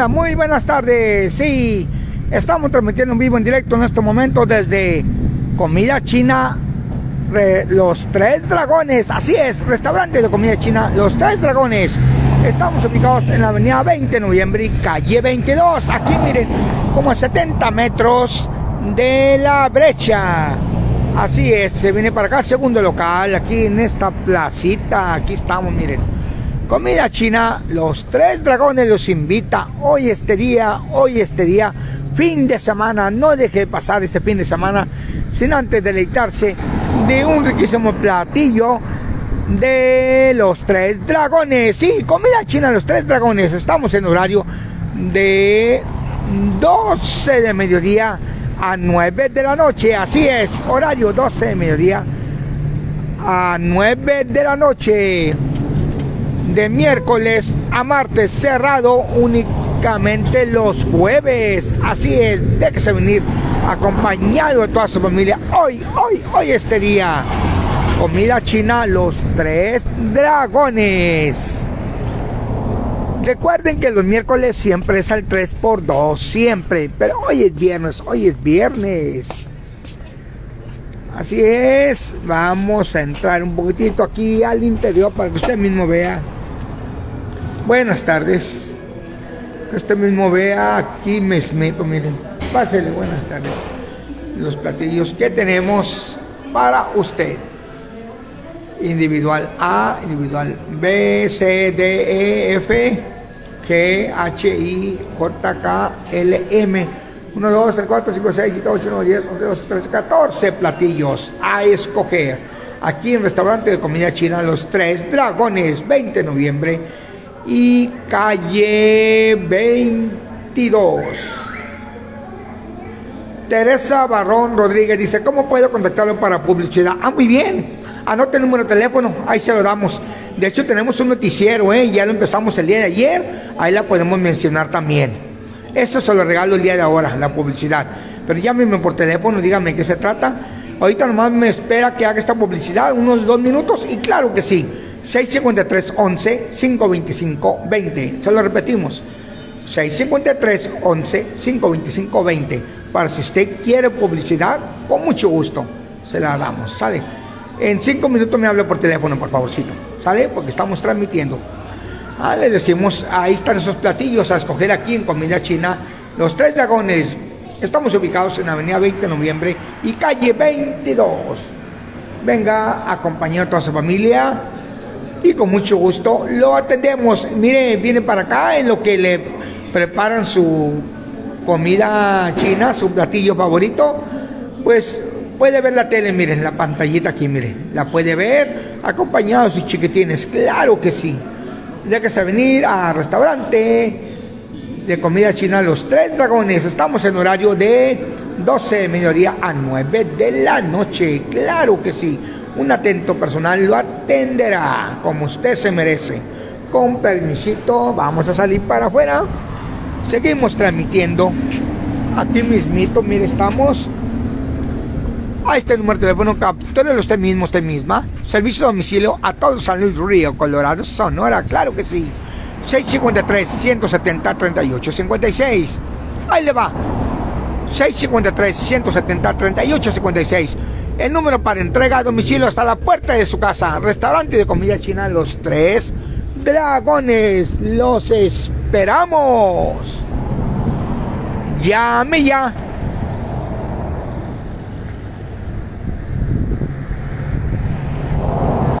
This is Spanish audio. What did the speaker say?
Hola, muy buenas tardes. Sí, estamos transmitiendo en vivo, en directo en este momento desde Comida China Los Tres Dragones. Así es, restaurante de comida china Los Tres Dragones. Estamos ubicados en la avenida 20 de noviembre y calle 22. Aquí miren, como a 70 metros de la brecha. Así es, se viene para acá, segundo local, aquí en esta placita. Aquí estamos, miren. Comida china Los Tres Dragones los invita hoy este día, fin de semana. No deje de pasar este fin de semana sin antes deleitarse de un riquísimo platillo de Los Tres Dragones. Sí, comida china Los Tres Dragones. Estamos en horario de 12 de mediodía a 9 de la noche. Así es, horario 12 de mediodía a 9 de la noche. De miércoles a martes, cerrado únicamente los jueves. Así es, déjese venir acompañado de toda su familia. Hoy este día. Comida china Los Tres Dragones. Recuerden que los miércoles siempre es al 3x2, siempre. Pero hoy es viernes. Así es, vamos a entrar un poquitito aquí al interior para que usted mismo vea. Buenas tardes. Que usted mismo vea aquí mismito, miren. Pásele, buenas tardes. Los platillos que tenemos para usted. Individual A, individual B, C, D, E, F, G, H, I, J, K, L, M. 1, 2, 3, 4, 5, 6, 7, 8, 9, 10, 11, 12, 13, 14 platillos a escoger. Aquí en restaurante de comida china Los Tres Dragones, 20 de noviembre y calle 22. Teresa Barrón Rodríguez dice, ¿cómo puedo contactarlo para publicidad? Ah, muy bien. Anote el número de teléfono, ahí se lo damos. De hecho, tenemos un noticiero, ya lo empezamos el día de ayer. Ahí la podemos mencionar también. Esto se lo regalo el día de ahora, la publicidad. Pero llámeme por teléfono, dígame qué se trata. Ahorita nomás me espera que haga esta publicidad, unos 2 minutos, y claro que sí. 653-11-525-20. Se lo repetimos. 653-11-525-20. Para si usted quiere publicidad, con mucho gusto se la damos, ¿sale? En 5 minutos me habla por teléfono, por favorcito, ¿sale? Porque estamos transmitiendo. Ah, les decimos, ahí están esos platillos a escoger aquí en Comida China Los Tres Dragones. Estamos ubicados en la avenida 20 de noviembre y calle 22. Venga, acompañado a toda su familia y con mucho gusto lo atendemos. Mire, viene para acá en lo que le preparan su comida china, su platillo favorito. Pues puede ver la tele, miren, la pantallita aquí, miren. La puede ver acompañado de sus chiquitines, claro que sí. Ya que se venir a restaurante de comida china Los Tres Dragones. Estamos en horario de 12 de mediodía a 9 de la noche. Claro que sí. Un atento personal lo atenderá como usted se merece. Con permisito, vamos a salir para afuera. Seguimos transmitiendo. Aquí mismito, mire, estamos. Ahí está el número de teléfono, captúrelo usted mismo, usted misma. Servicio de domicilio a todo San Luis Río Colorado, Sonora, claro que sí. 653-170-3856. Ahí le va. 653-170-3856. El número para entrega a domicilio hasta la puerta de su casa. Restaurante de comida china Los Tres Dragones. Los esperamos. Llame ya.